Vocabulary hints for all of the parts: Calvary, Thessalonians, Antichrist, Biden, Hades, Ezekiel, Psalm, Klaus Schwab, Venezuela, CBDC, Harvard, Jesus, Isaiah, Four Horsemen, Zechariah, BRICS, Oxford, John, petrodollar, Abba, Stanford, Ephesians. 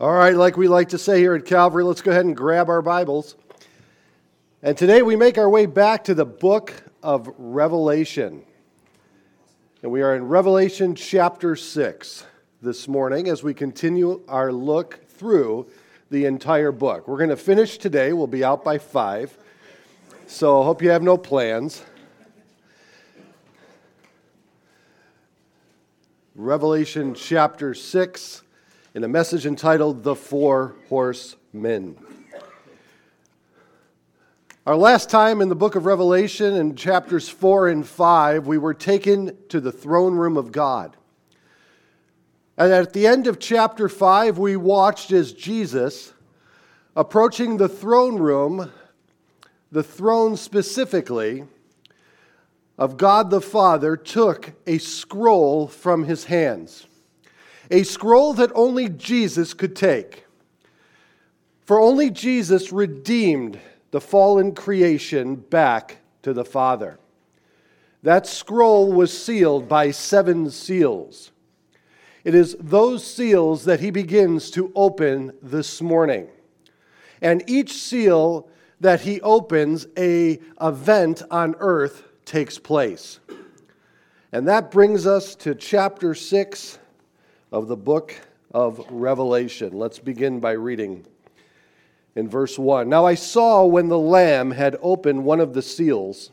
All right, like we like to say here at Calvary, let's go ahead and grab our Bibles. And today we make our way back to the book of Revelation. And we are in Revelation chapter 6 this morning as we continue our look through the entire book. We're going to finish today. We'll be out by 5. So hope you have no plans. Revelation chapter 6. In a message entitled, The Four Horsemen. Our last time in the book of Revelation, in chapters 4 and 5, we were taken to the throne room of God. And at the end of chapter 5, we watched as Jesus, approaching the throne room, the throne specifically, of God the Father, took a scroll from his hands. A scroll that only Jesus could take. For only Jesus redeemed the fallen creation back to the Father. That scroll was sealed by 7 seals. It is those seals that he begins to open this morning. And each seal that he opens, an event on earth takes place. And that brings us to chapter 6. Of the book of Revelation. Let's begin by reading in verse 1. Now I saw when the Lamb had opened one of the seals,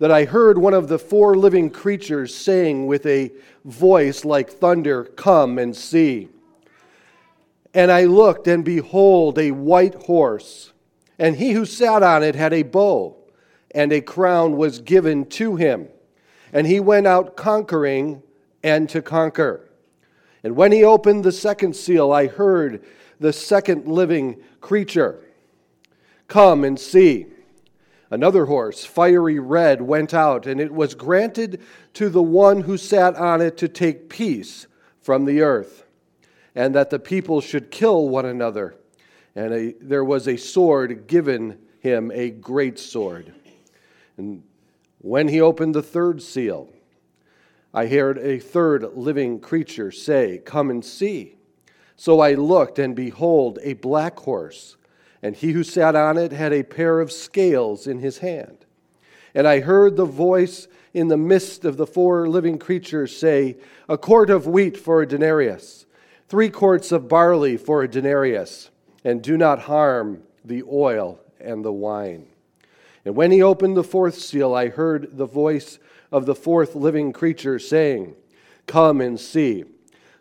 that I heard one of the 4 living creatures saying with a voice like thunder, "Come and see." And I looked, and behold, a white horse, and he who sat on it had a bow, and a crown was given to him, and he went out conquering and to conquer. And when he opened the 2nd seal, I heard the 2nd living creature, "Come and see." Another horse, fiery red, went out, and it was granted to the one who sat on it to take peace from the earth, and that the people should kill one another. And there was a sword given him, a great sword. And when he opened the 3rd seal, I heard a 3rd living creature say, "Come and see." So I looked, and behold, a black horse, and he who sat on it had a pair of scales in his hand. And I heard the voice in the midst of the 4 living creatures say, "A quart of wheat for a denarius, 3 quarts of barley for a denarius, and do not harm the oil and the wine." And when he opened the 4th seal, I heard the voice of the 4th living creature saying, "Come and see."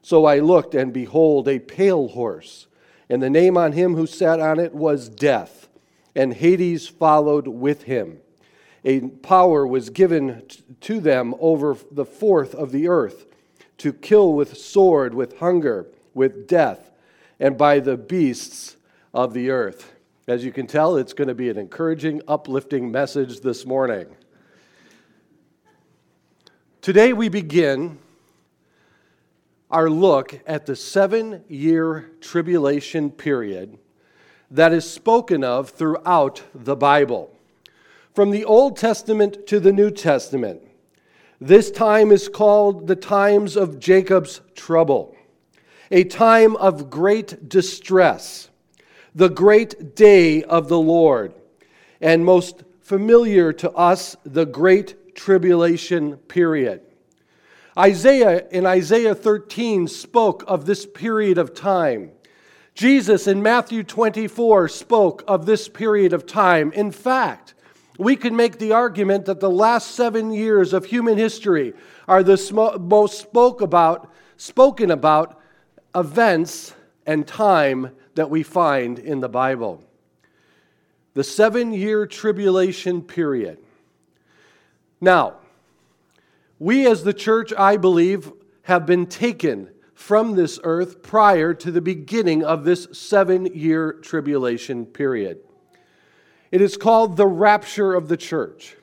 So I looked, and behold, a pale horse, and the name on him who sat on it was Death, and Hades followed with him. A power was given to them over the fourth of the earth, to kill with sword, with hunger, with death, and by the beasts of the earth. As you can tell, it's going to be an encouraging, uplifting message this morning. Today we begin our look at the 7-year tribulation period that is spoken of throughout the Bible. From the Old Testament to the New Testament, this time is called the times of Jacob's trouble, a time of great distress, the great day of the Lord, and most familiar to us, the great tribulation period. Isaiah in Isaiah 13 spoke of this period of time. Jesus in Matthew 24 spoke of this period of time. In fact, we can make the argument that the last 7 years of human history are the most spoken about events and time that we find in the Bible. The 7-year tribulation period. Now, we as the church, I believe, have been taken from this earth prior to the beginning of this 7-year tribulation period. It is called the rapture of the church.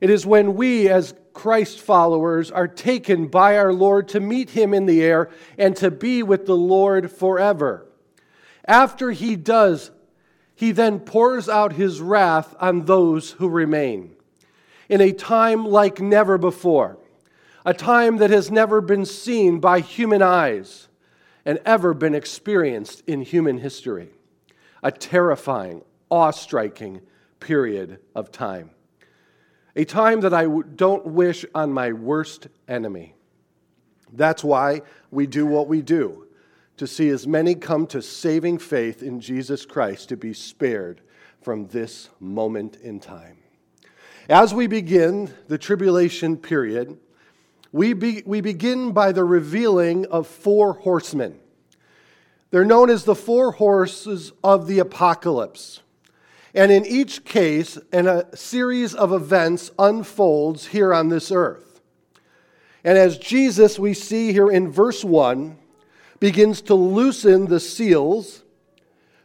It is when we as Christ followers are taken by our Lord to meet him in the air and to be with the Lord forever. After he does, he then pours out his wrath on those who remain. In a time like never before, a time that has never been seen by human eyes, and ever been experienced in human history. A terrifying, awe-striking period of time. A time that I don't wish on my worst enemy. That's why we do what we do, to see as many come to saving faith in Jesus Christ to be spared from this moment in time. As we begin the tribulation period, we begin by the revealing of 4 horsemen. They're known as the 4 horses of the apocalypse. And in each case, a series of events unfolds here on this earth. And as Jesus, we see here in verse 1, begins to loosen the seals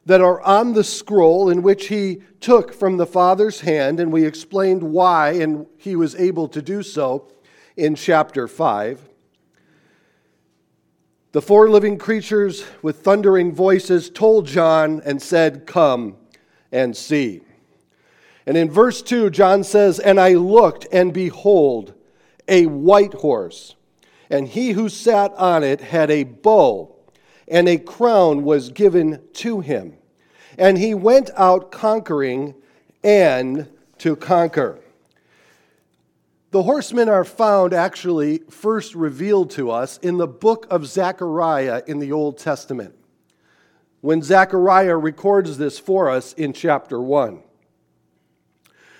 that are on the scroll in which he took from the Father's hand, and we explained why and he was able to do so in chapter 5. The 4 living creatures with thundering voices told John and said, "Come and see." And in verse 2, John says, "And I looked, and behold, a white horse, and he who sat on it had a bow, and a crown was given to him, and he went out conquering and to conquer." The horsemen are found actually first revealed to us in the book of Zechariah in the Old Testament, when Zechariah records this for us in chapter 1.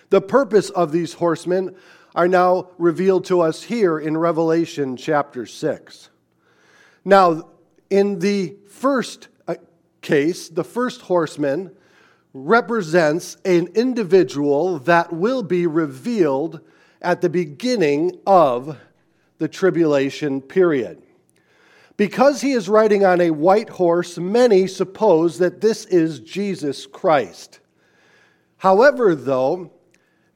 The purpose of these horsemen are now revealed to us here in Revelation chapter 6. Now, in the first case, the first horseman represents an individual that will be revealed at the beginning of the tribulation period. Because he is riding on a white horse, many suppose that this is Jesus Christ. However, though,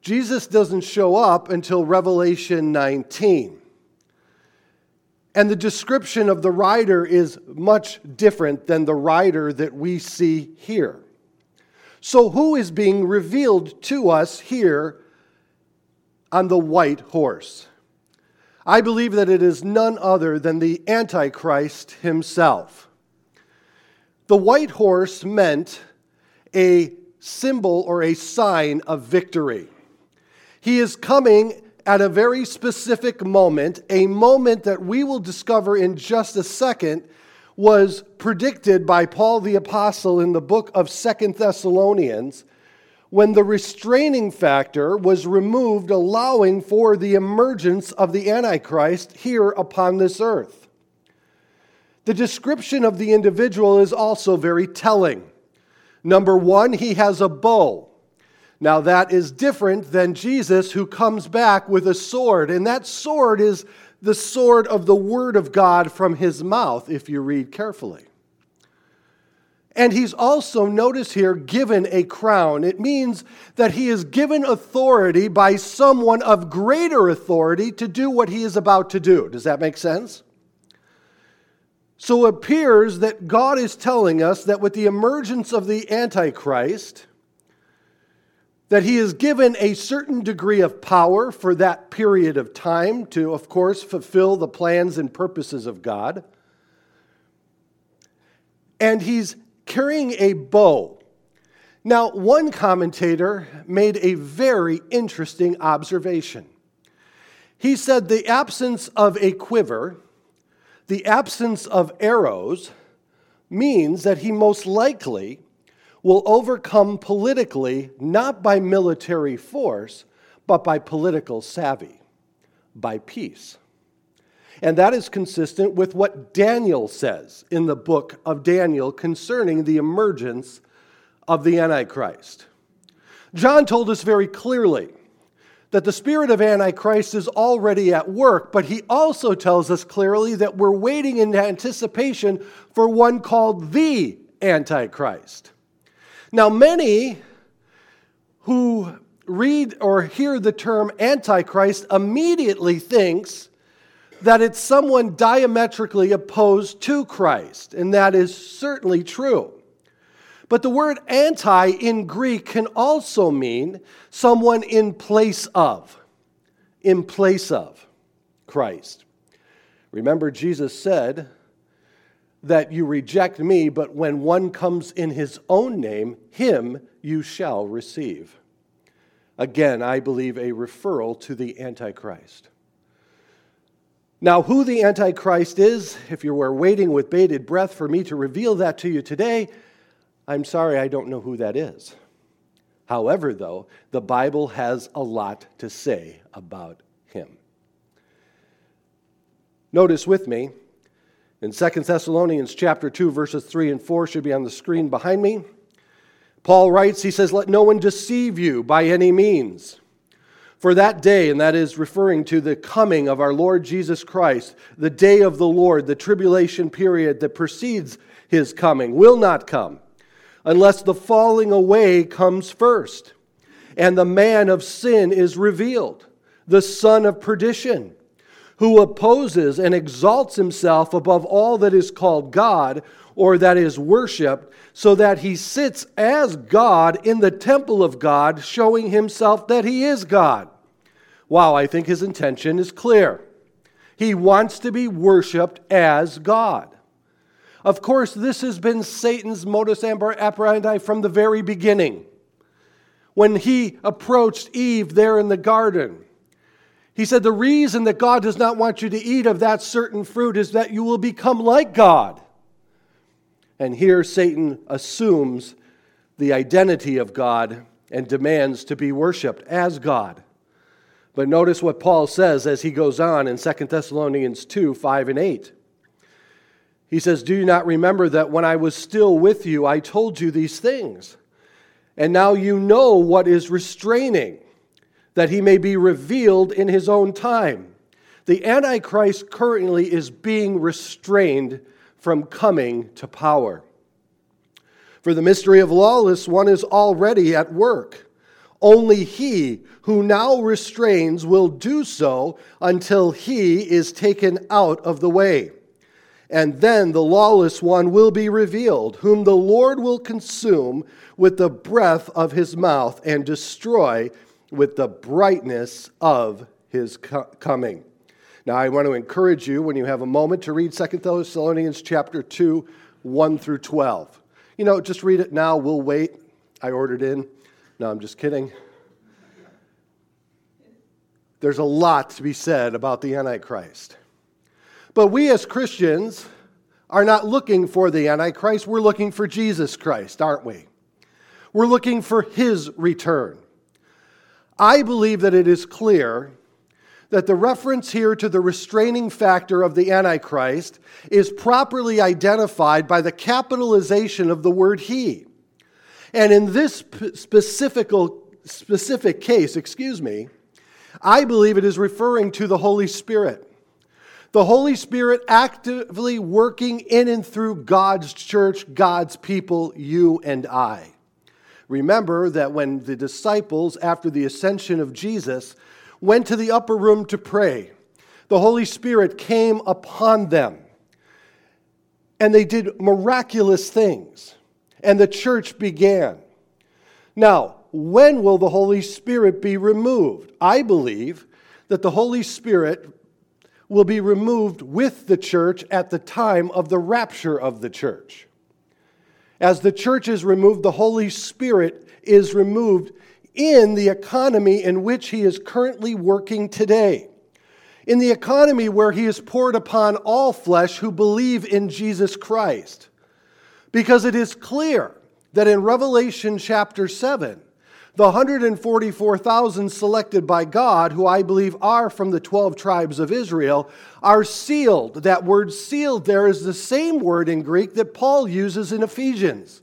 Jesus doesn't show up until Revelation 19. And the description of the rider is much different than the rider that we see here. So who is being revealed to us here on the white horse? I believe that it is none other than the Antichrist himself. The white horse meant a symbol or a sign of victory. He is coming at a very specific moment, a moment that we will discover in just a second was predicted by Paul the Apostle in the book of 2 Thessalonians, when the restraining factor was removed, allowing for the emergence of the Antichrist here upon this earth. The description of the individual is also very telling. Number 1, he has a bow. Now that is different than Jesus, who comes back with a sword, and that sword is the sword of the word of God from his mouth, if you read carefully. And he's also, notice here, given a crown. It means that he is given authority by someone of greater authority to do what he is about to do. Does that make sense? So it appears that God is telling us that with the emergence of the Antichrist, that he is given a certain degree of power for that period of time to, of course, fulfill the plans and purposes of God. And he's carrying a bow. Now, one commentator made a very interesting observation. He said the absence of a quiver, the absence of arrows, means that he most likely will overcome politically, not by military force, but by political savvy, by peace. And that is consistent with what Daniel says in the book of Daniel concerning the emergence of the Antichrist. John told us very clearly that the spirit of Antichrist is already at work, but he also tells us clearly that we're waiting in anticipation for one called the Antichrist. Now, many who read or hear the term Antichrist immediately thinks that it's someone diametrically opposed to Christ, and that is certainly true. But the word anti in Greek can also mean someone in place of Christ. Remember, Jesus said that you reject me, but when one comes in his own name, him you shall receive. Again, I believe a referral to the Antichrist. Now, who the Antichrist is, if you were waiting with bated breath for me to reveal that to you today, I'm sorry, I don't know who that is. However, though, the Bible has a lot to say about him. Notice with me, in 2 Thessalonians chapter 2, verses 3 and 4 should be on the screen behind me. Paul writes, he says, "Let no one deceive you by any means. For that day," and that is referring to the coming of our Lord Jesus Christ, the day of the Lord, the tribulation period that precedes his coming, "will not come unless the falling away comes first, and the man of sin is revealed, the son of perdition, who opposes and exalts himself above all that is called God or that is worshipped, so that he sits as God in the temple of God, showing himself that he is God." Wow, I think his intention is clear. He wants to be worshipped as God. Of course, this has been Satan's modus operandi from the very beginning. When he approached Eve there in the garden, he said, the reason that God does not want you to eat of that certain fruit is that you will become like God. And here Satan assumes the identity of God and demands to be worshipped as God. But notice what Paul says as he goes on in 2 Thessalonians 2, 5 and 8. He says, "Do you not remember that when I was still with you, I told you these things? And now you know what is restraining, that he may be revealed in his own time." The Antichrist currently is being restrained from coming to power. "For the mystery of lawless one is already at work. Only he who now restrains will do so until he is taken out of the way. And then the lawless one will be revealed, whom the Lord will consume with the breath of his mouth and destroy with the brightness of his coming." Now, I want to encourage you, when you have a moment, to read 2 Thessalonians chapter 2, 1 through 12. You know, just read it now. We'll wait. I ordered in. No, I'm just kidding. There's a lot to be said about the Antichrist. But we as Christians are not looking for the Antichrist. We're looking for Jesus Christ, aren't we? We're looking for his return. I believe that it is clear that the reference here to the restraining factor of the Antichrist is properly identified by the capitalization of the word he. And in this specific case, I believe it is referring to the Holy Spirit. The Holy Spirit actively working in and through God's church, God's people, you and I. Remember that when the disciples, after the ascension of Jesus, went to the upper room to pray, the Holy Spirit came upon them, and they did miraculous things, and the church began. Now, when will the Holy Spirit be removed? I believe that the Holy Spirit will be removed with the church at the time of the rapture of the church. As the church is removed, the Holy Spirit is removed in the economy in which he is currently working today. In the economy where he is poured upon all flesh who believe in Jesus Christ. Because it is clear that in Revelation chapter 7, the 144,000 selected by God, who I believe are from the 12 tribes of Israel, are sealed. That word sealed there is the same word in Greek that Paul uses in Ephesians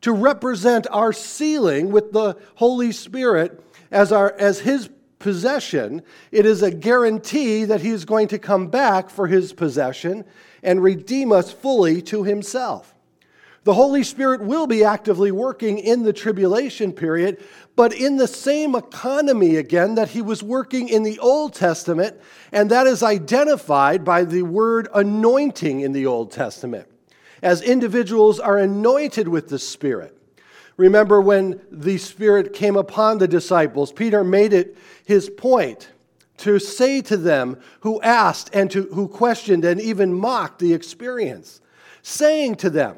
to represent our sealing with the Holy Spirit as his possession. It is a guarantee that he is going to come back for his possession and redeem us fully to himself. The Holy Spirit will be actively working in the tribulation period, but in the same economy again that he was working in the Old Testament, and that is identified by the word anointing in the Old Testament, as individuals are anointed with the Spirit. Remember when the Spirit came upon the disciples, Peter made it his point to say to them who asked and who questioned and even mocked the experience, saying to them,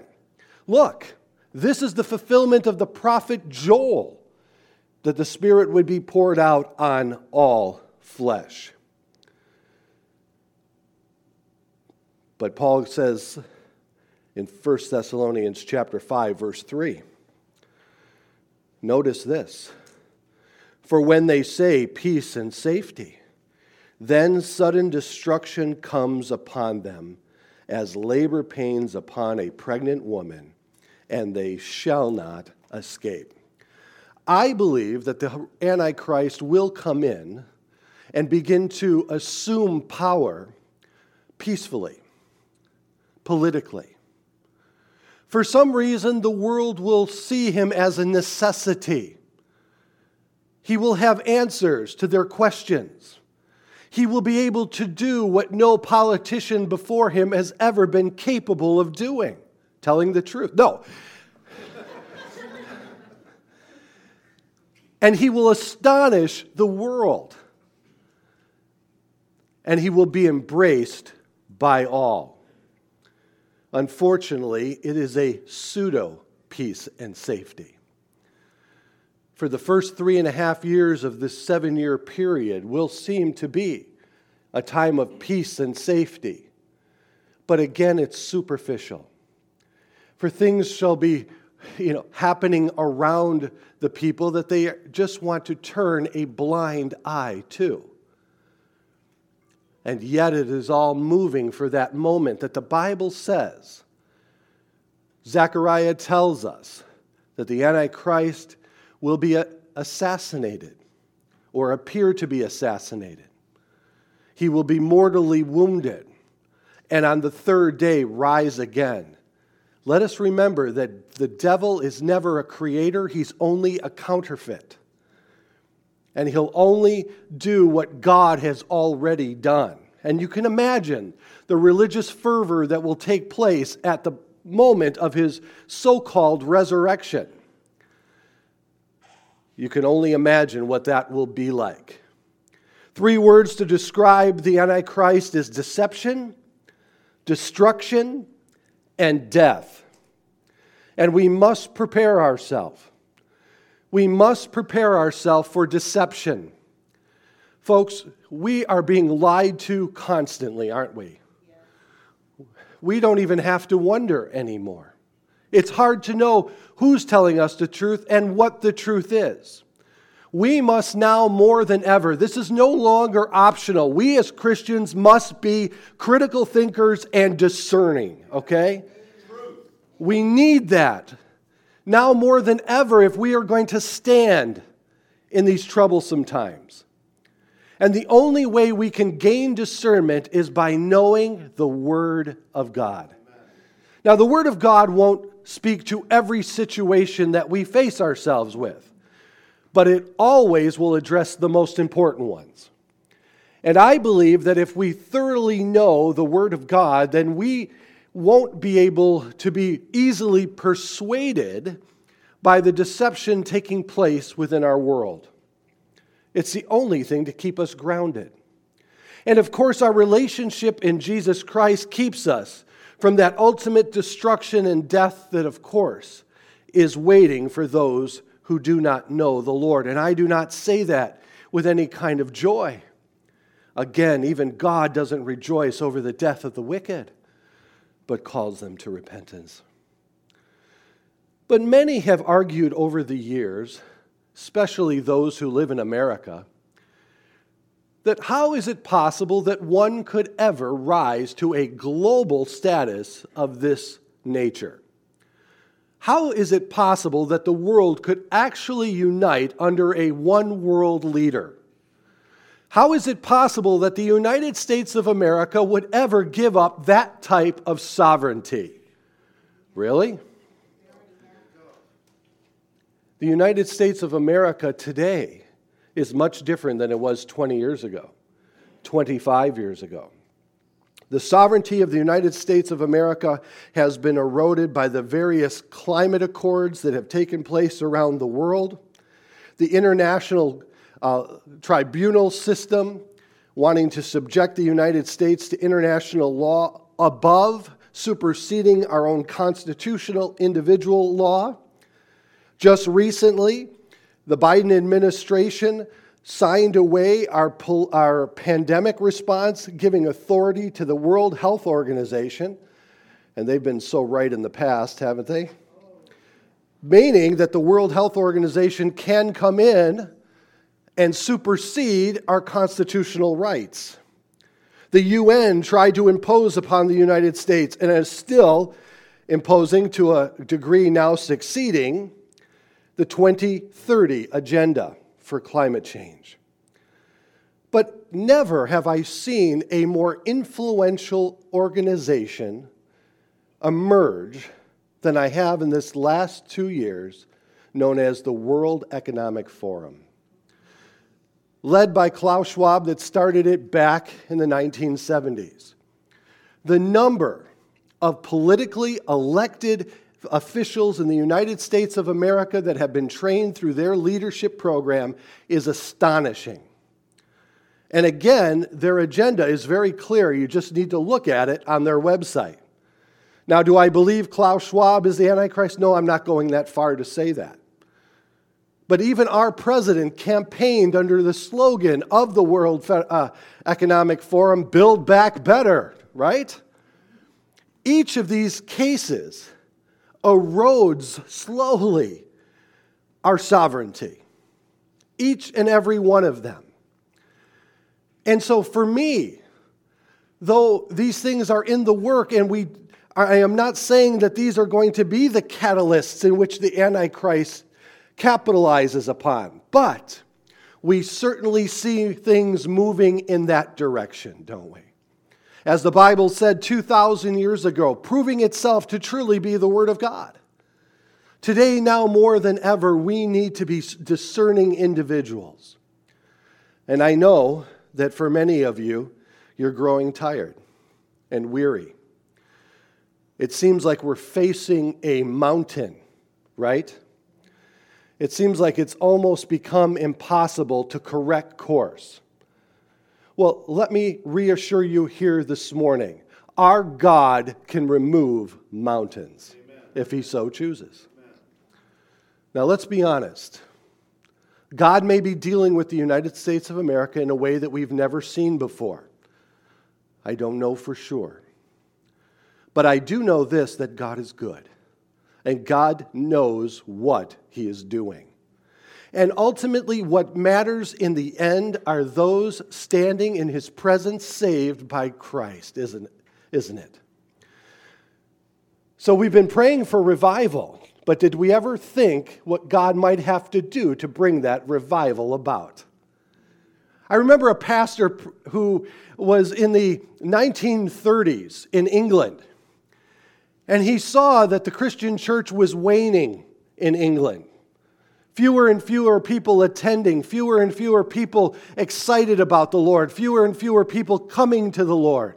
look, this is the fulfillment of the prophet Joel, that the Spirit would be poured out on all flesh. But Paul says in 1 Thessalonians chapter 5, verse 3, notice this, for when they say peace and safety, then sudden destruction comes upon them as labor pains upon a pregnant woman, and they shall not escape. I believe that the Antichrist will come in and begin to assume power peacefully, politically. For some reason, the world will see him as a necessity. He will have answers to their questions. He will be able to do what no politician before him has ever been capable of doing, telling the truth. No. And he will astonish the world. And he will be embraced by all. Unfortunately, it is a pseudo peace and safety. For the first 3.5 years of this 7-year period will seem to be a time of peace and safety. But again, it's superficial. For things shall be, happening around the people that they just want to turn a blind eye to. And yet it is all moving for that moment that the Bible says. Zechariah tells us that the Antichrist will be assassinated or appear to be assassinated. He will be mortally wounded and on the third day rise again. Let us remember that the devil is never a creator. He's only a counterfeit. And he'll only do what God has already done. And you can imagine the religious fervor that will take place at the moment of his so-called resurrection. You can only imagine what that will be like. 3 words to describe the Antichrist is deception, destruction, and death. And we must prepare ourselves. We must prepare ourselves for deception. Folks, we are being lied to constantly, aren't we? Yeah. We don't even have to wonder anymore. It's hard to know who's telling us the truth and what the truth is. We must now more than ever. This is no longer optional. We as Christians must be critical thinkers and discerning, okay? We need that. Now more than ever, if we are going to stand in these troublesome times. And the only way we can gain discernment is by knowing the Word of God. Now, the Word of God won't speak to every situation that we face ourselves with, but it always will address the most important ones. And I believe that if we thoroughly know the Word of God, then we won't be able to be easily persuaded by the deception taking place within our world. It's the only thing to keep us grounded. And of course, our relationship in Jesus Christ keeps us from that ultimate destruction and death that, of course, is waiting for those who do not know the Lord. And I do not say that with any kind of joy. Again, even God doesn't rejoice over the death of the wicked, but calls them to repentance. But many have argued over the years, especially those who live in America, that how is it possible that one could ever rise to a global status of this nature? How is it possible that the world could actually unite under a one-world leader? How is it possible that the United States of America would ever give up that type of sovereignty? Really? The United States of America today is much different than it was 20 years ago, 25 years ago. The sovereignty of the United States of America has been eroded by the various climate accords that have taken place around the world. The international tribunal system, wanting to subject the United States to international law above superseding our own constitutional individual law. Just recently, the Biden administration signed away our pandemic response, giving authority to the World Health Organization. And they've been so right in the past, haven't they? Meaning that the World Health Organization can come in and supersede our constitutional rights. The UN tried to impose upon the United States, and is still imposing, to a degree now succeeding, the 2030 agenda for climate change. But never have I seen a more influential organization emerge than I have in this last 2 years, known as the World Economic Forum. Led by Klaus Schwab, that started it back in the 1970s. The number of politically elected officials in the United States of America that have been trained through their leadership program is astonishing. And again, their agenda is very clear. You just need to look at it on their website. Now, do I believe Klaus Schwab is the Antichrist? No, I'm not going that far to say that. But even our president campaigned under the slogan of the World Economic Forum, Build Back Better, right? Each of these cases erodes slowly our sovereignty, each and every one of them. And so for me, though these things are in the work, and I am not saying that these are going to be the catalysts in which the Antichrist capitalizes upon, but we certainly see things moving in that direction, don't we? As the Bible said 2,000 years ago, proving itself to truly be the Word of God. Today, now more than ever, we need to be discerning individuals. And I know that for many of you, you're growing tired and weary. It seems like we're facing a mountain, right? It seems like it's almost become impossible to correct course. Well, let me reassure you here this morning. Our God can remove mountains, amen, if He so chooses. Amen. Now, let's be honest. God may be dealing with the United States of America in a way that we've never seen before. I don't know for sure. But I do know this, that God is good. And God knows what He is doing. And ultimately, what matters in the end are those standing in His presence, saved by Christ, isn't it? So we've been praying for revival, but did we ever think what God might have to do to bring that revival about? I remember a pastor who was in the 1930s in England, and he saw that the Christian church was waning in England. Fewer and fewer people attending, fewer and fewer people excited about the Lord, fewer and fewer people coming to the Lord.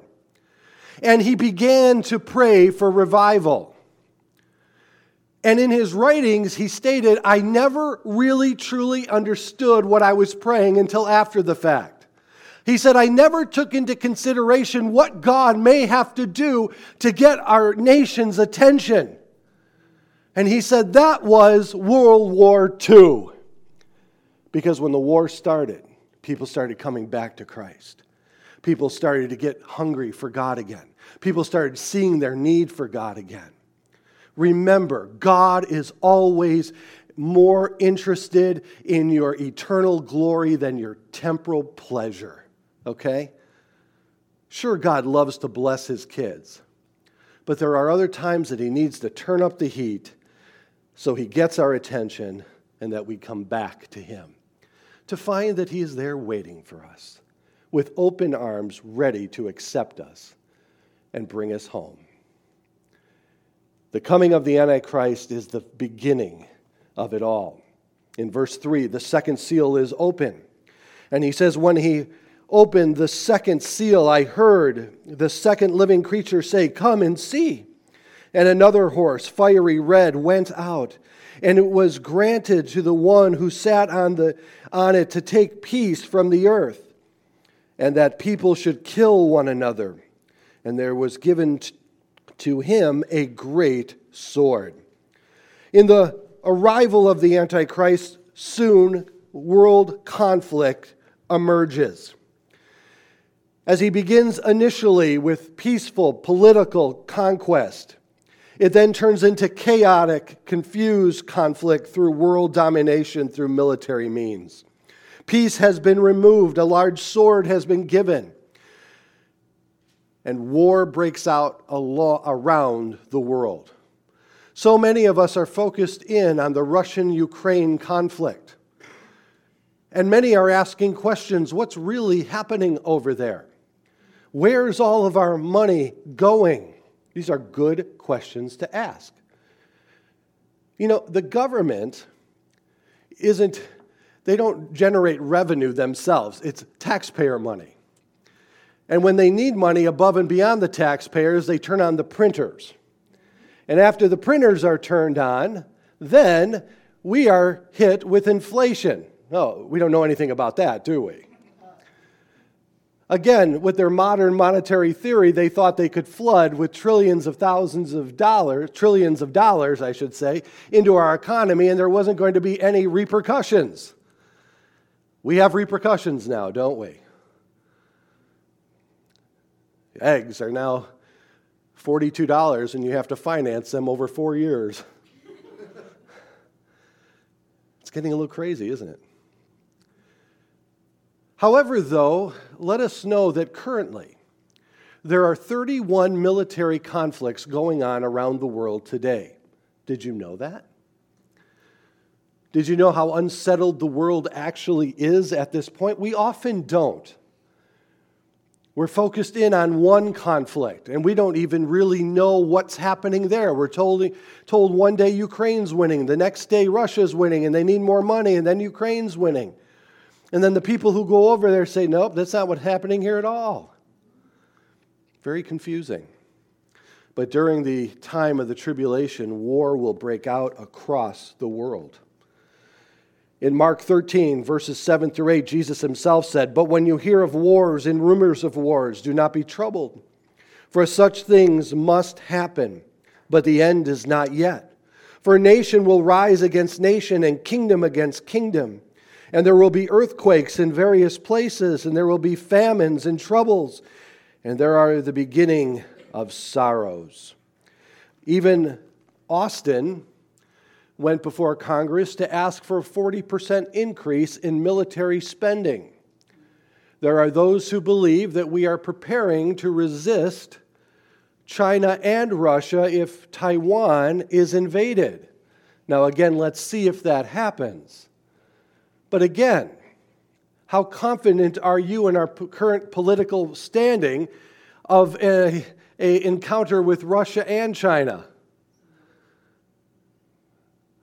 And he began to pray for revival. And in his writings, he stated, I never really truly understood what I was praying until after the fact. He said, I never took into consideration what God may have to do to get our nation's attention. And he said that was World War II. Because when the war started, people started coming back to Christ. People started to get hungry for God again. People started seeing their need for God again. Remember, God is always more interested in your eternal glory than your temporal pleasure. Okay? Sure, God loves to bless His kids, but there are other times that He needs to turn up the heat so He gets our attention and that we come back to Him to find that He is there waiting for us with open arms, ready to accept us and bring us home. The coming of the Antichrist is the beginning of it all. In verse 3, the second seal is open. And he says, when he opened the second seal, I heard the second living creature say, come and see. And another horse, fiery red, went out, and it was granted to the one who sat on it to take peace from the earth, and that people should kill one another. And there was given to him a great sword. In the arrival of the Antichrist, soon world conflict emerges. As he begins initially with peaceful political conquest, it then turns into chaotic, confused conflict through world domination through military means. Peace has been removed, a large sword has been given, and war breaks out around the world. So many of us are focused in on the Russian-Ukraine conflict, and many are asking questions, what's really happening over there? Where's all of our money going? These are good questions to ask. You know, the government they don't generate revenue themselves. It's taxpayer money. And when they need money above and beyond the taxpayers, they turn on the printers. And after the printers are turned on, then we are hit with inflation. Oh, we don't know anything about that, do we? Again, with their modern monetary theory, they thought they could flood with trillions of dollars, into our economy, and there wasn't going to be any repercussions. We have repercussions now, don't we? Eggs are now $42, and you have to finance them over 4 years. It's getting a little crazy, isn't it? However, though, let us know that currently there are 31 military conflicts going on around the world today. Did you know that? Did you know how unsettled the world actually is at this point? We often don't. We're focused in on one conflict, and we don't even really know what's happening there. We're told one day Ukraine's winning, the next day Russia's winning, and they need more money, and then Ukraine's winning. And then the people who go over there say, nope, that's not what's happening here at all. Very confusing. But during the time of the tribulation, war will break out across the world. In Mark 13, verses 7 through 8, Jesus himself said, "But when you hear of wars and rumors of wars, do not be troubled, for such things must happen, but the end is not yet. For nation will rise against nation and kingdom against kingdom. And there will be earthquakes in various places, and there will be famines and troubles, and there are the beginning of sorrows." Even Austin went before Congress to ask for a 40% increase in military spending. There are those who believe that we are preparing to resist China and Russia if Taiwan is invaded. Now, again, let's see if that happens. But again, how confident are you in our current political standing of an encounter with Russia and China?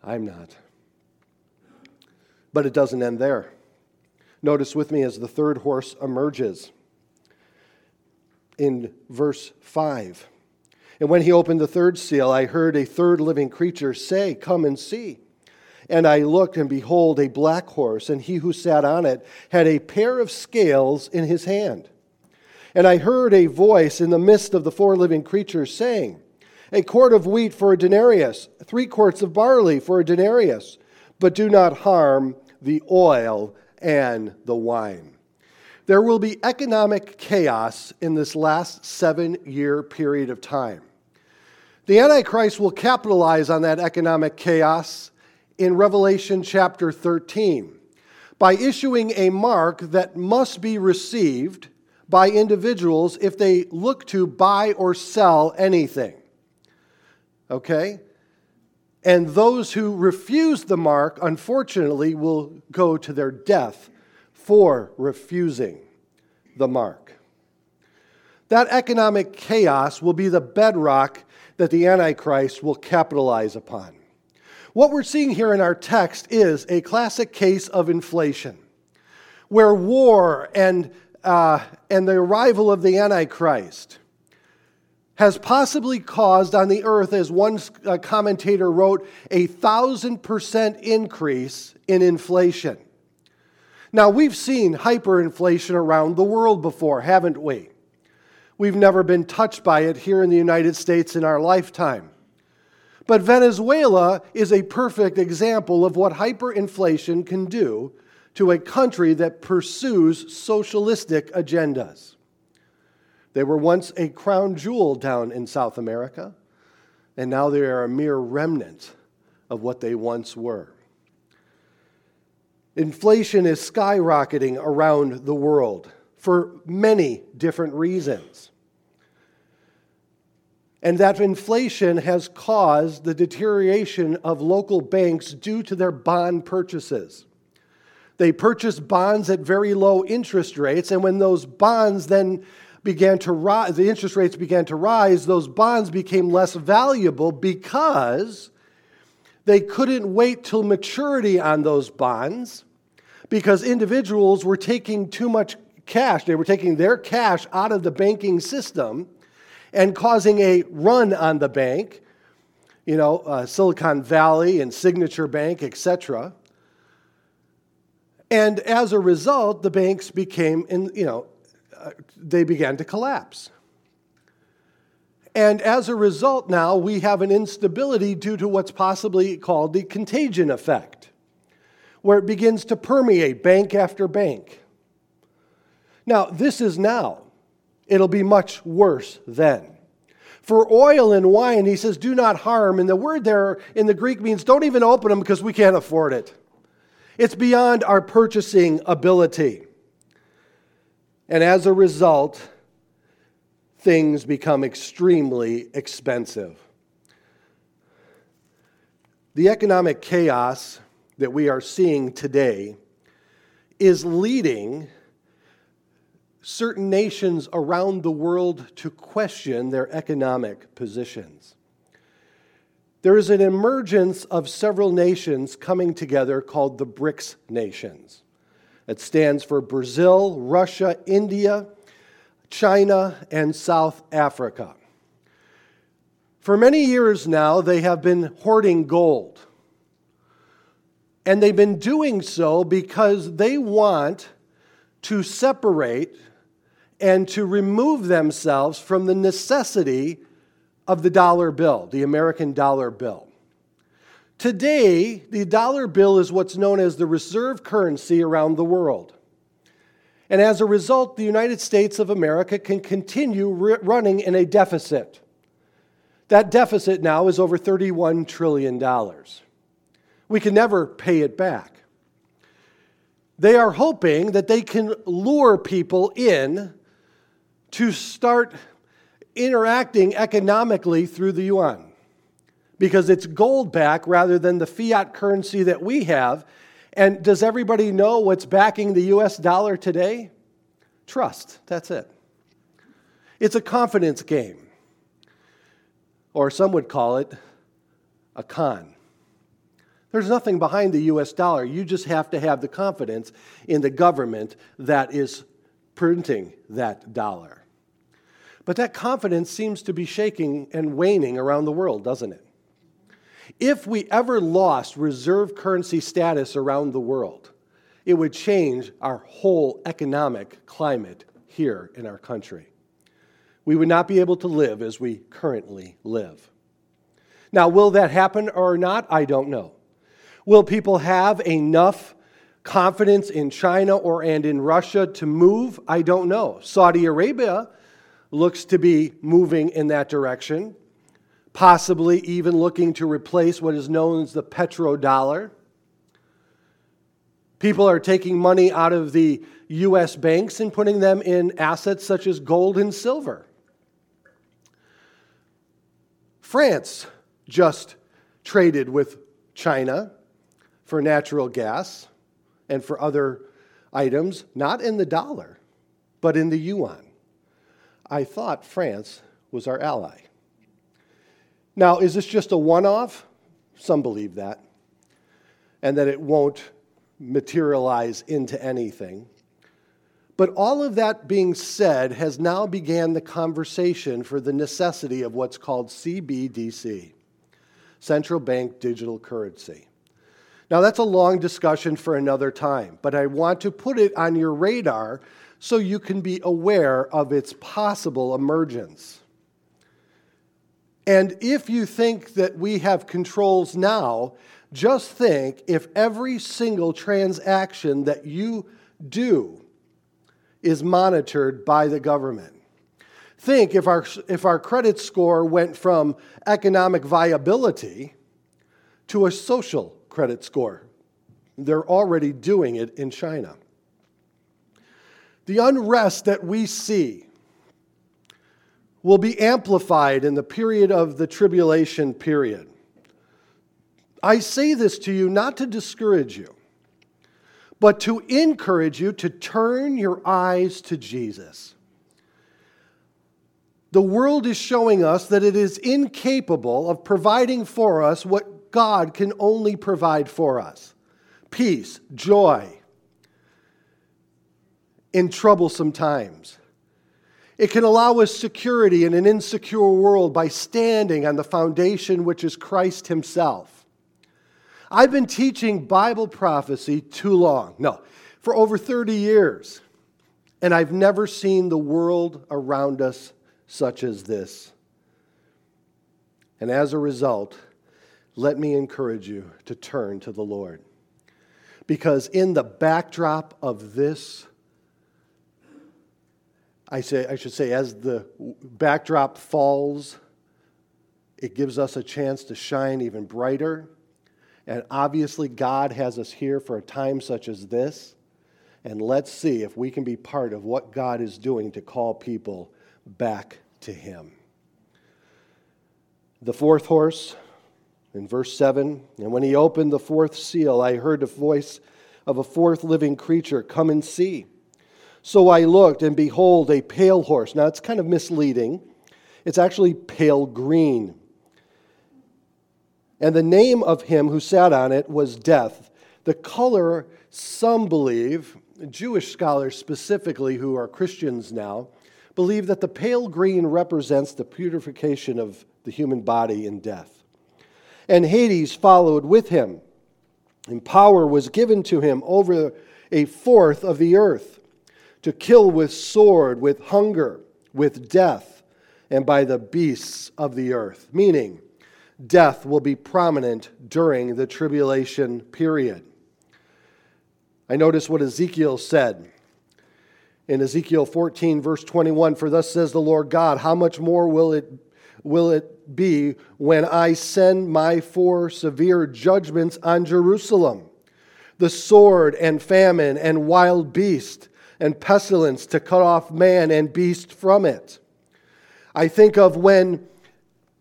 I'm not. But it doesn't end there. Notice with me as the third horse emerges in verse 5. "And when he opened the third seal, I heard a third living creature say, 'Come and see.' And I looked, and behold, a black horse, and he who sat on it had a pair of scales in his hand. And I heard a voice in the midst of the four living creatures saying, 'A quart of wheat for a denarius, 3 quarts of barley for a denarius, but do not harm the oil and the wine.'" There will be economic chaos in this last 7-year period of time. The Antichrist will capitalize on that economic chaos in Revelation chapter 13, by issuing a mark that must be received by individuals if they look to buy or sell anything. Okay? And those who refuse the mark, unfortunately, will go to their death for refusing the mark. That economic chaos will be the bedrock that the Antichrist will capitalize upon. What we're seeing here in our text is a classic case of inflation, where war and the arrival of the Antichrist has possibly caused on the earth, as one commentator wrote, a 1,000% increase in inflation. Now, we've seen hyperinflation around the world before, haven't we? We've never been touched by it here in the United States in our lifetime. But Venezuela is a perfect example of what hyperinflation can do to a country that pursues socialistic agendas. They were once a crown jewel down in South America, and now they are a mere remnant of what they once were. Inflation is skyrocketing around the world for many different reasons. And that inflation has caused the deterioration of local banks due to their bond purchases. They purchased bonds at very low interest rates, and when those bonds then began to rise, the interest rates began to rise, those bonds became less valuable because they couldn't wait till maturity on those bonds because individuals were taking too much cash. They were taking their cash out of the banking system and causing a run on the bank, Silicon Valley and Signature Bank, etc. And as a result, the banks became, they began to collapse. And as a result now, we have an instability due to what's possibly called the contagion effect, where it begins to permeate bank after bank. Now, this is now. It'll be much worse then. For oil and wine, he says, do not harm. And the word there in the Greek means don't even open them because we can't afford it. It's beyond our purchasing ability. And as a result, things become extremely expensive. The economic chaos that we are seeing today is leading certain nations around the world to question their economic positions. There is an emergence of several nations coming together called the BRICS nations. It stands for Brazil, Russia, India, China, and South Africa. For many years now, they have been hoarding gold. And they've been doing so because they want to separate and to remove themselves from the necessity of the dollar bill, the American dollar bill. Today, the dollar bill is what's known as the reserve currency around the world. And as a result, the United States of America can continue running in a deficit. That deficit now is over $31 trillion. We can never pay it back. They are hoping that they can lure people in to start interacting economically through the yuan because it's gold back rather than the fiat currency that we have. And does everybody know what's backing the U.S. dollar today? Trust. That's it. It's a confidence game, or some would call it a con. There's nothing behind the U.S. dollar. You just have to have the confidence in the government that is printing that dollar. But that confidence seems to be shaking and waning around the world, doesn't it? If we ever lost reserve currency status around the world, it would change our whole economic climate here in our country. We would not be able to live as we currently live. Now, will that happen or not? I don't know. Will people have enough confidence in China and in Russia to move? I don't know. Saudi Arabia looks to be moving in that direction, possibly even looking to replace what is known as the petrodollar. People are taking money out of the U.S. banks and putting them in assets such as gold and silver. France just traded with China for natural gas and for other items, not in the dollar, but in the yuan. I thought France was our ally. Now, is this just a one-off? Some believe that, and that it won't materialize into anything. But all of that being said has now began the conversation for the necessity of what's called CBDC, Central Bank Digital Currency. Now, that's a long discussion for another time, but I want to put it on your radar so you can be aware of its possible emergence. And if you think that we have controls now, just think if every single transaction that you do is monitored by the government. Think if our credit score went from economic viability to a social credit score. They're already doing it in China. The unrest that we see will be amplified in the period of the tribulation period. I say this to you not to discourage you, but to encourage you to turn your eyes to Jesus. The world is showing us that it is incapable of providing for us what God can only provide for us: peace, joy, in troublesome times. It can allow us security in an insecure world by standing on the foundation which is Christ himself. I've been teaching Bible prophecy for over 30 years, and I've never seen the world around us such as this. And as a result, let me encourage you to turn to the Lord, because in the backdrop of this, I should say, as the backdrop falls, it gives us a chance to shine even brighter. And obviously, God has us here for a time such as this. And let's see if we can be part of what God is doing to call people back to him. The fourth horse, in verse 7, and when he opened the fourth seal, I heard the voice of a fourth living creature, "Come and see." So I looked, and behold, a pale horse. Now, it's kind of misleading. It's actually pale green. And the name of him who sat on it was Death. The color, some believe, Jewish scholars specifically who are Christians now, believe that the pale green represents the putrefaction of the human body in death. And Hades followed with him, and power was given to him over a fourth of the earth, to kill with sword, with hunger, with death, and by the beasts of the earth. Meaning, death will be prominent during the tribulation period. I notice what Ezekiel said in Ezekiel 14, verse 21, "For thus says the Lord God, how much more will it be when I send my four severe judgments on Jerusalem, the sword and famine and wild beast, and pestilence to cut off man and beast from it." I think of when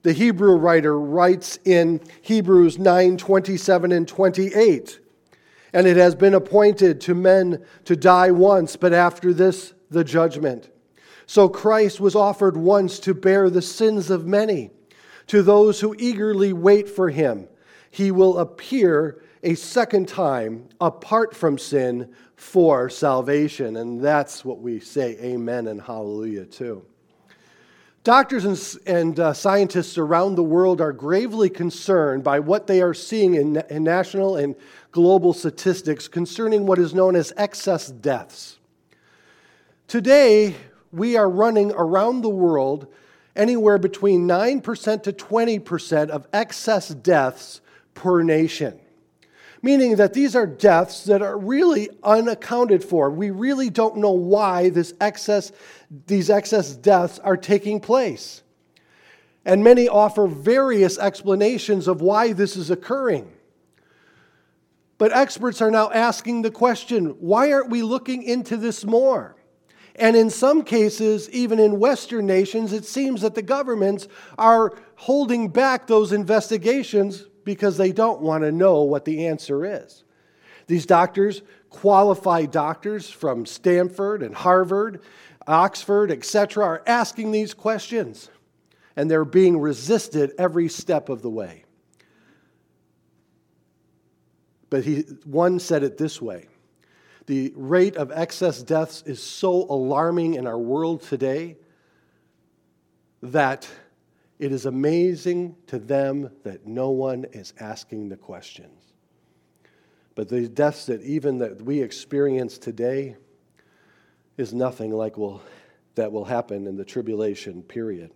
the Hebrew writer writes in Hebrews 9, 27 and 28, "And it has been appointed to men to die once, but after this the judgment. So Christ was offered once to bear the sins of many. To those who eagerly wait for him, he will appear a second time apart from sin for salvation." And that's what we say amen and hallelujah to. Doctors and scientists around the world are gravely concerned by what they are seeing in national and global statistics concerning what is known as excess deaths. Today, we are running around the world anywhere between 9% to 20% of excess deaths per nation. Meaning that these are deaths that are really unaccounted for. We really don't know why these excess deaths are taking place. And many offer various explanations of why this is occurring. But experts are now asking the question, why aren't we looking into this more? And in some cases, even in Western nations, it seems that the governments are holding back those investigations because they don't want to know what the answer is. These doctors, qualified doctors from Stanford and Harvard, Oxford, etc., are asking these questions, and they're being resisted every step of the way. But one said it this way, "The rate of excess deaths is so alarming in our world today that it is amazing to them that no one is asking the questions." But the deaths that we experience today, is nothing like that will happen in the tribulation period.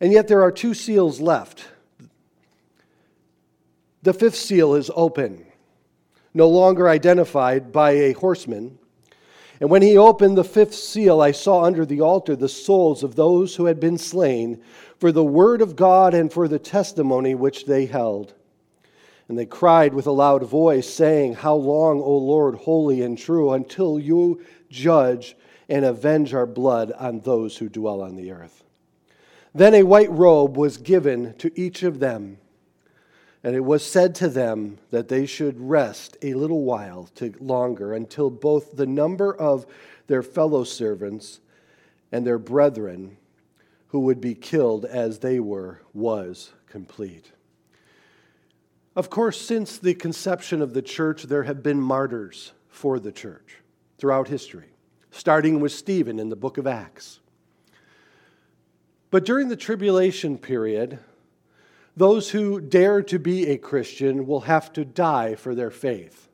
And yet there are two seals left. The fifth seal is open, no longer identified by a horseman. And when he opened the fifth seal, I saw under the altar the souls of those who had been slain for the word of God and for the testimony which they held. And they cried with a loud voice, saying, "How long, O Lord, holy and true, until you judge and avenge our blood on those who dwell on the earth?" Then a white robe was given to each of them, and it was said to them that they should rest a little while longer until both the number of their fellow servants and their brethren who would be killed as they were was complete. Of course, since the conception of the church, there have been martyrs for the church throughout history, starting with Stephen in the book of Acts. But during the tribulation period, those who dare to be a Christian will have to die for their faith.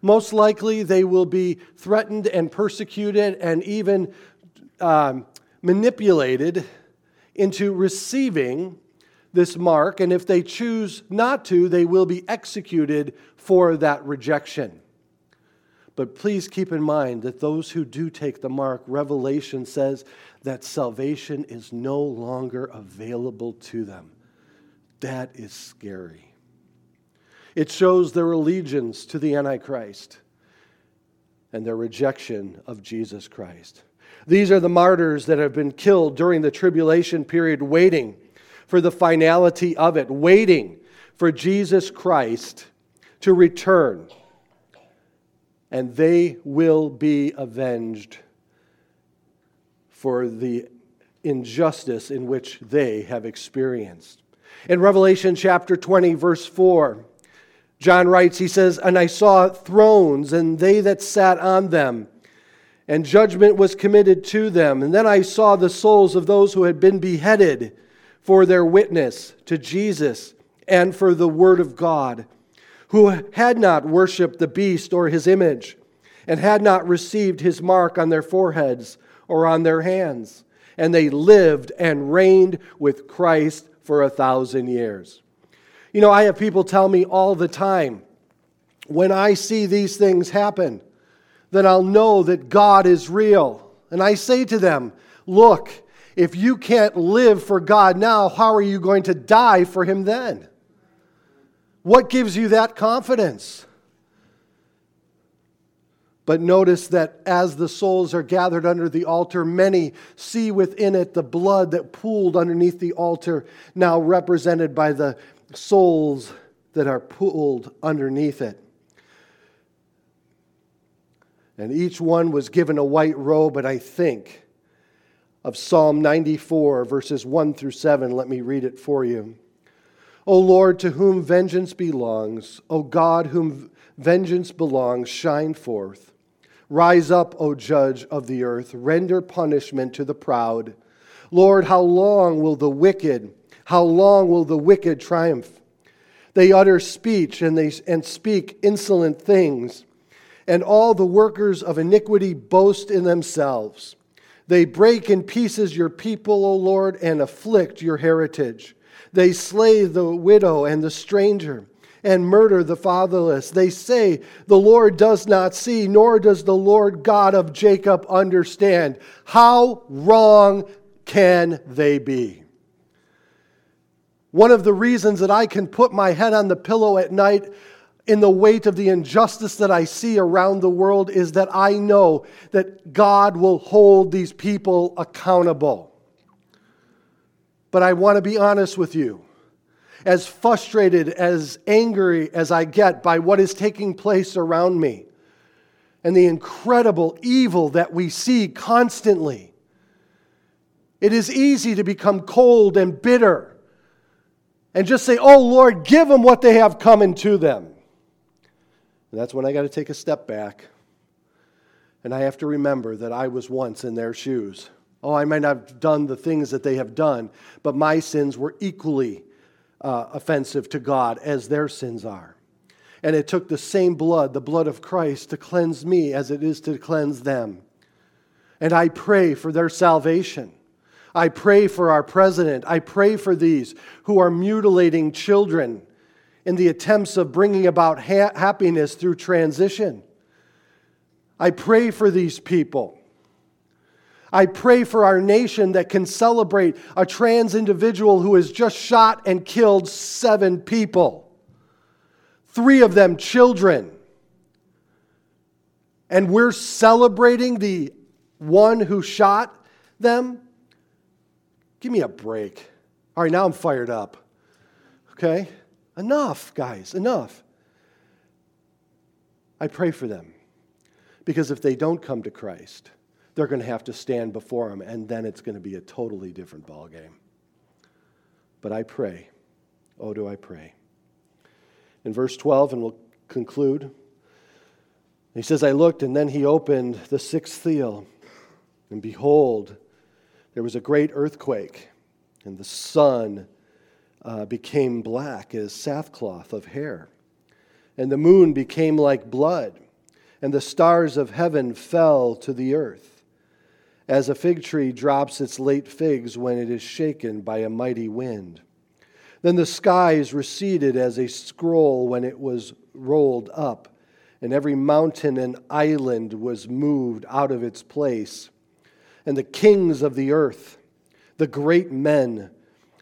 Most likely, they will be threatened and persecuted and even manipulated into receiving this mark, and if they choose not to, they will be executed for that rejection. But please keep in mind that those who do take the mark, Revelation says that salvation is no longer available to them. That is scary. It shows their allegiance to the Antichrist and their rejection of Jesus Christ. These are the martyrs that have been killed during the tribulation period, waiting for the finality of it, waiting for Jesus Christ to return. And they will be avenged for the injustice in which they have experienced. In Revelation chapter 20, verse 4, John writes, he says, "And I saw thrones, and they that sat on them, and judgment was committed to them. And then I saw the souls of those who had been beheaded for their witness to Jesus and for the word of God, who had not worshipped the beast or his image, and had not received his mark on their foreheads or on their hands. And they lived and reigned with Christ for 1,000 years. You know, I have people tell me all the time, when I see these things happen, then I'll know that God is real. And I say to them, look, if you can't live for God now, how are you going to die for him then? What gives you that confidence? But notice that as the souls are gathered under the altar, many see within it the blood that pooled underneath the altar, now represented by the souls that are pooled underneath it. And each one was given a white robe, and I think of Psalm 94, verses 1 through 7. Let me read it for you. "O Lord, to whom vengeance belongs, O God, whom vengeance belongs, shine forth. Rise up, O judge of the earth, render punishment to the proud. Lord, how long will the wicked triumph? They utter speech and speak insolent things, and all the workers of iniquity boast in themselves. They break in pieces your people, O Lord, and afflict your heritage. They slay the widow and the stranger, and murder the fatherless. They say, the Lord does not see, nor does the Lord God of Jacob understand. How wrong can they be?" One of the reasons that I can put my head on the pillow at night in the weight of the injustice that I see around the world is that I know that God will hold these people accountable. But I want to be honest with you. As frustrated, as angry as I get by what is taking place around me and the incredible evil that we see constantly, it is easy to become cold and bitter and just say, "Oh Lord, give them what they have coming to them." And that's when I got to take a step back. And I have to remember that I was once in their shoes. Oh, I might not have done the things that they have done, but my sins were equally offensive to God as their sins are. And it took the same blood, the blood of Christ, to cleanse me as it is to cleanse them. And I pray for their salvation. I pray for our president. I pray for these who are mutilating children in the attempts of bringing about happiness through transition. I pray for these people. I pray for our nation that can celebrate a trans individual who has just shot and killed 7 people, 3 of them children. And we're celebrating the one who shot them? Give me a break. All right, now I'm fired up. Okay? Enough, guys, enough. I pray for them. Because if they don't come to Christ, they're going to have to stand before Him, and then it's going to be a totally different ballgame. But I pray. Oh, do I pray. In verse 12, and we'll conclude, He says, I looked, and then He opened the 6th seal, and behold, there was a great earthquake, and the sun became black as sackcloth of hair, and the moon became like blood, and the stars of heaven fell to the earth, as a fig tree drops its late figs when it is shaken by a mighty wind. Then the skies receded as a scroll when it was rolled up, and every mountain and island was moved out of its place. And the kings of the earth, the great men,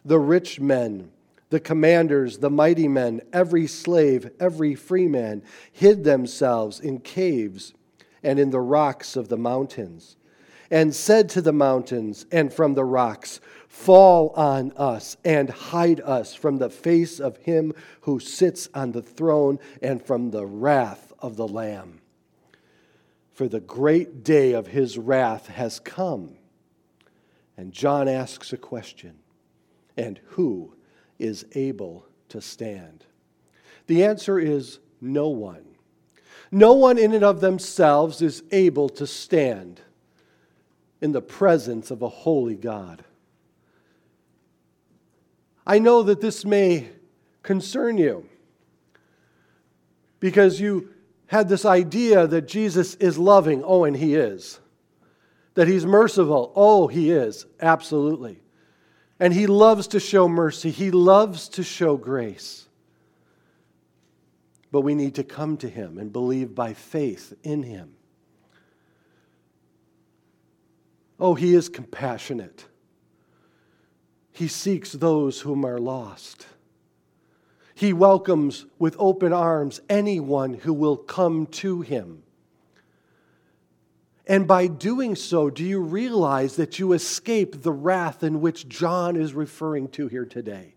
the rich men, the commanders, the mighty men, every slave, every free man, hid themselves in caves and in the rocks of the mountains, and said to the mountains and from the rocks, fall on us and hide us from the face of Him who sits on the throne and from the wrath of the Lamb. For the great day of His wrath has come. And John asks a question, and who is able to stand? The answer is no one. No one in and of themselves is able to stand in the presence of a holy God. I know that this may concern you because you had this idea that Jesus is loving. Oh, and He is. That He's merciful. Oh, He is. Absolutely. And He loves to show mercy. He loves to show grace. But we need to come to Him and believe by faith in Him. Oh, He is compassionate. He seeks those whom are lost. He welcomes with open arms anyone who will come to Him. And by doing so, do you realize that you escape the wrath in which John is referring to here today?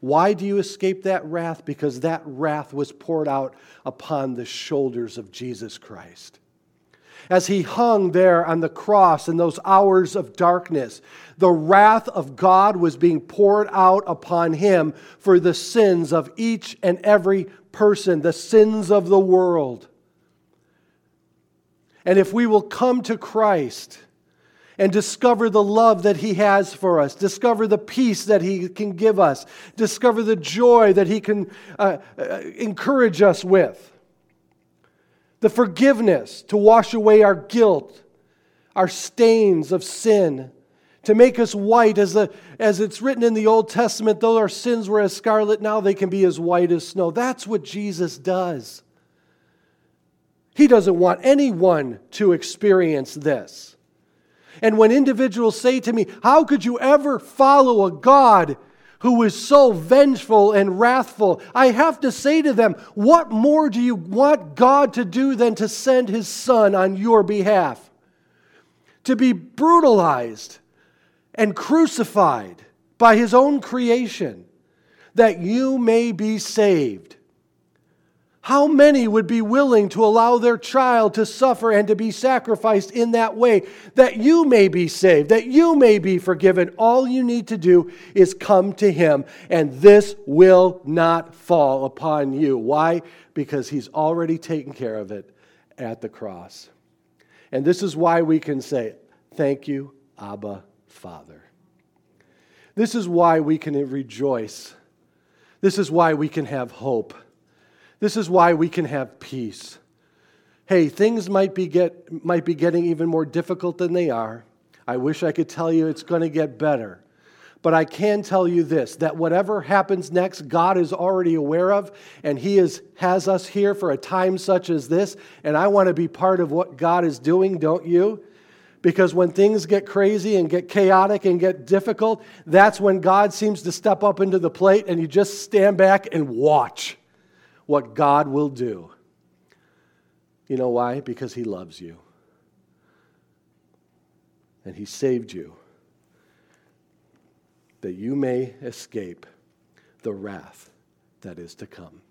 Why do you escape that wrath? Because that wrath was poured out upon the shoulders of Jesus Christ. As He hung there on the cross in those hours of darkness, the wrath of God was being poured out upon Him for the sins of each and every person, the sins of the world. And if we will come to Christ and discover the love that He has for us, discover the peace that He can give us, discover the joy that He can encourage us with, the forgiveness to wash away our guilt, our stains of sin, to make us white, as it's written in the Old Testament, though our sins were as scarlet, now they can be as white as snow. That's what Jesus does. He doesn't want anyone to experience this. And when individuals say to me, how could you ever follow a God who is so vengeful and wrathful, I have to say to them, what more do you want God to do than to send His Son on your behalf? To be brutalized and crucified by His own creation, that you may be saved. How many would be willing to allow their child to suffer and to be sacrificed in that way, that you may be saved, that you may be forgiven? All you need to do is come to Him, and this will not fall upon you. Why? Because He's already taken care of it at the cross. And this is why we can say, thank you, Abba, Father. This is why we can rejoice. This is why we can have hope. This is why we can have peace. hey, things might be getting even more difficult than they are. I wish I could tell you it's going to get better. But I can tell you this, that whatever happens next, God is already aware of, and He has us here for a time such as this, and I want to be part of what God is doing, don't you? Because when things get crazy and get chaotic and get difficult, that's when God seems to step up into the plate, and you just stand back and watch what God will do. You know why? Because He loves you. And He saved you, that you may escape the wrath that is to come.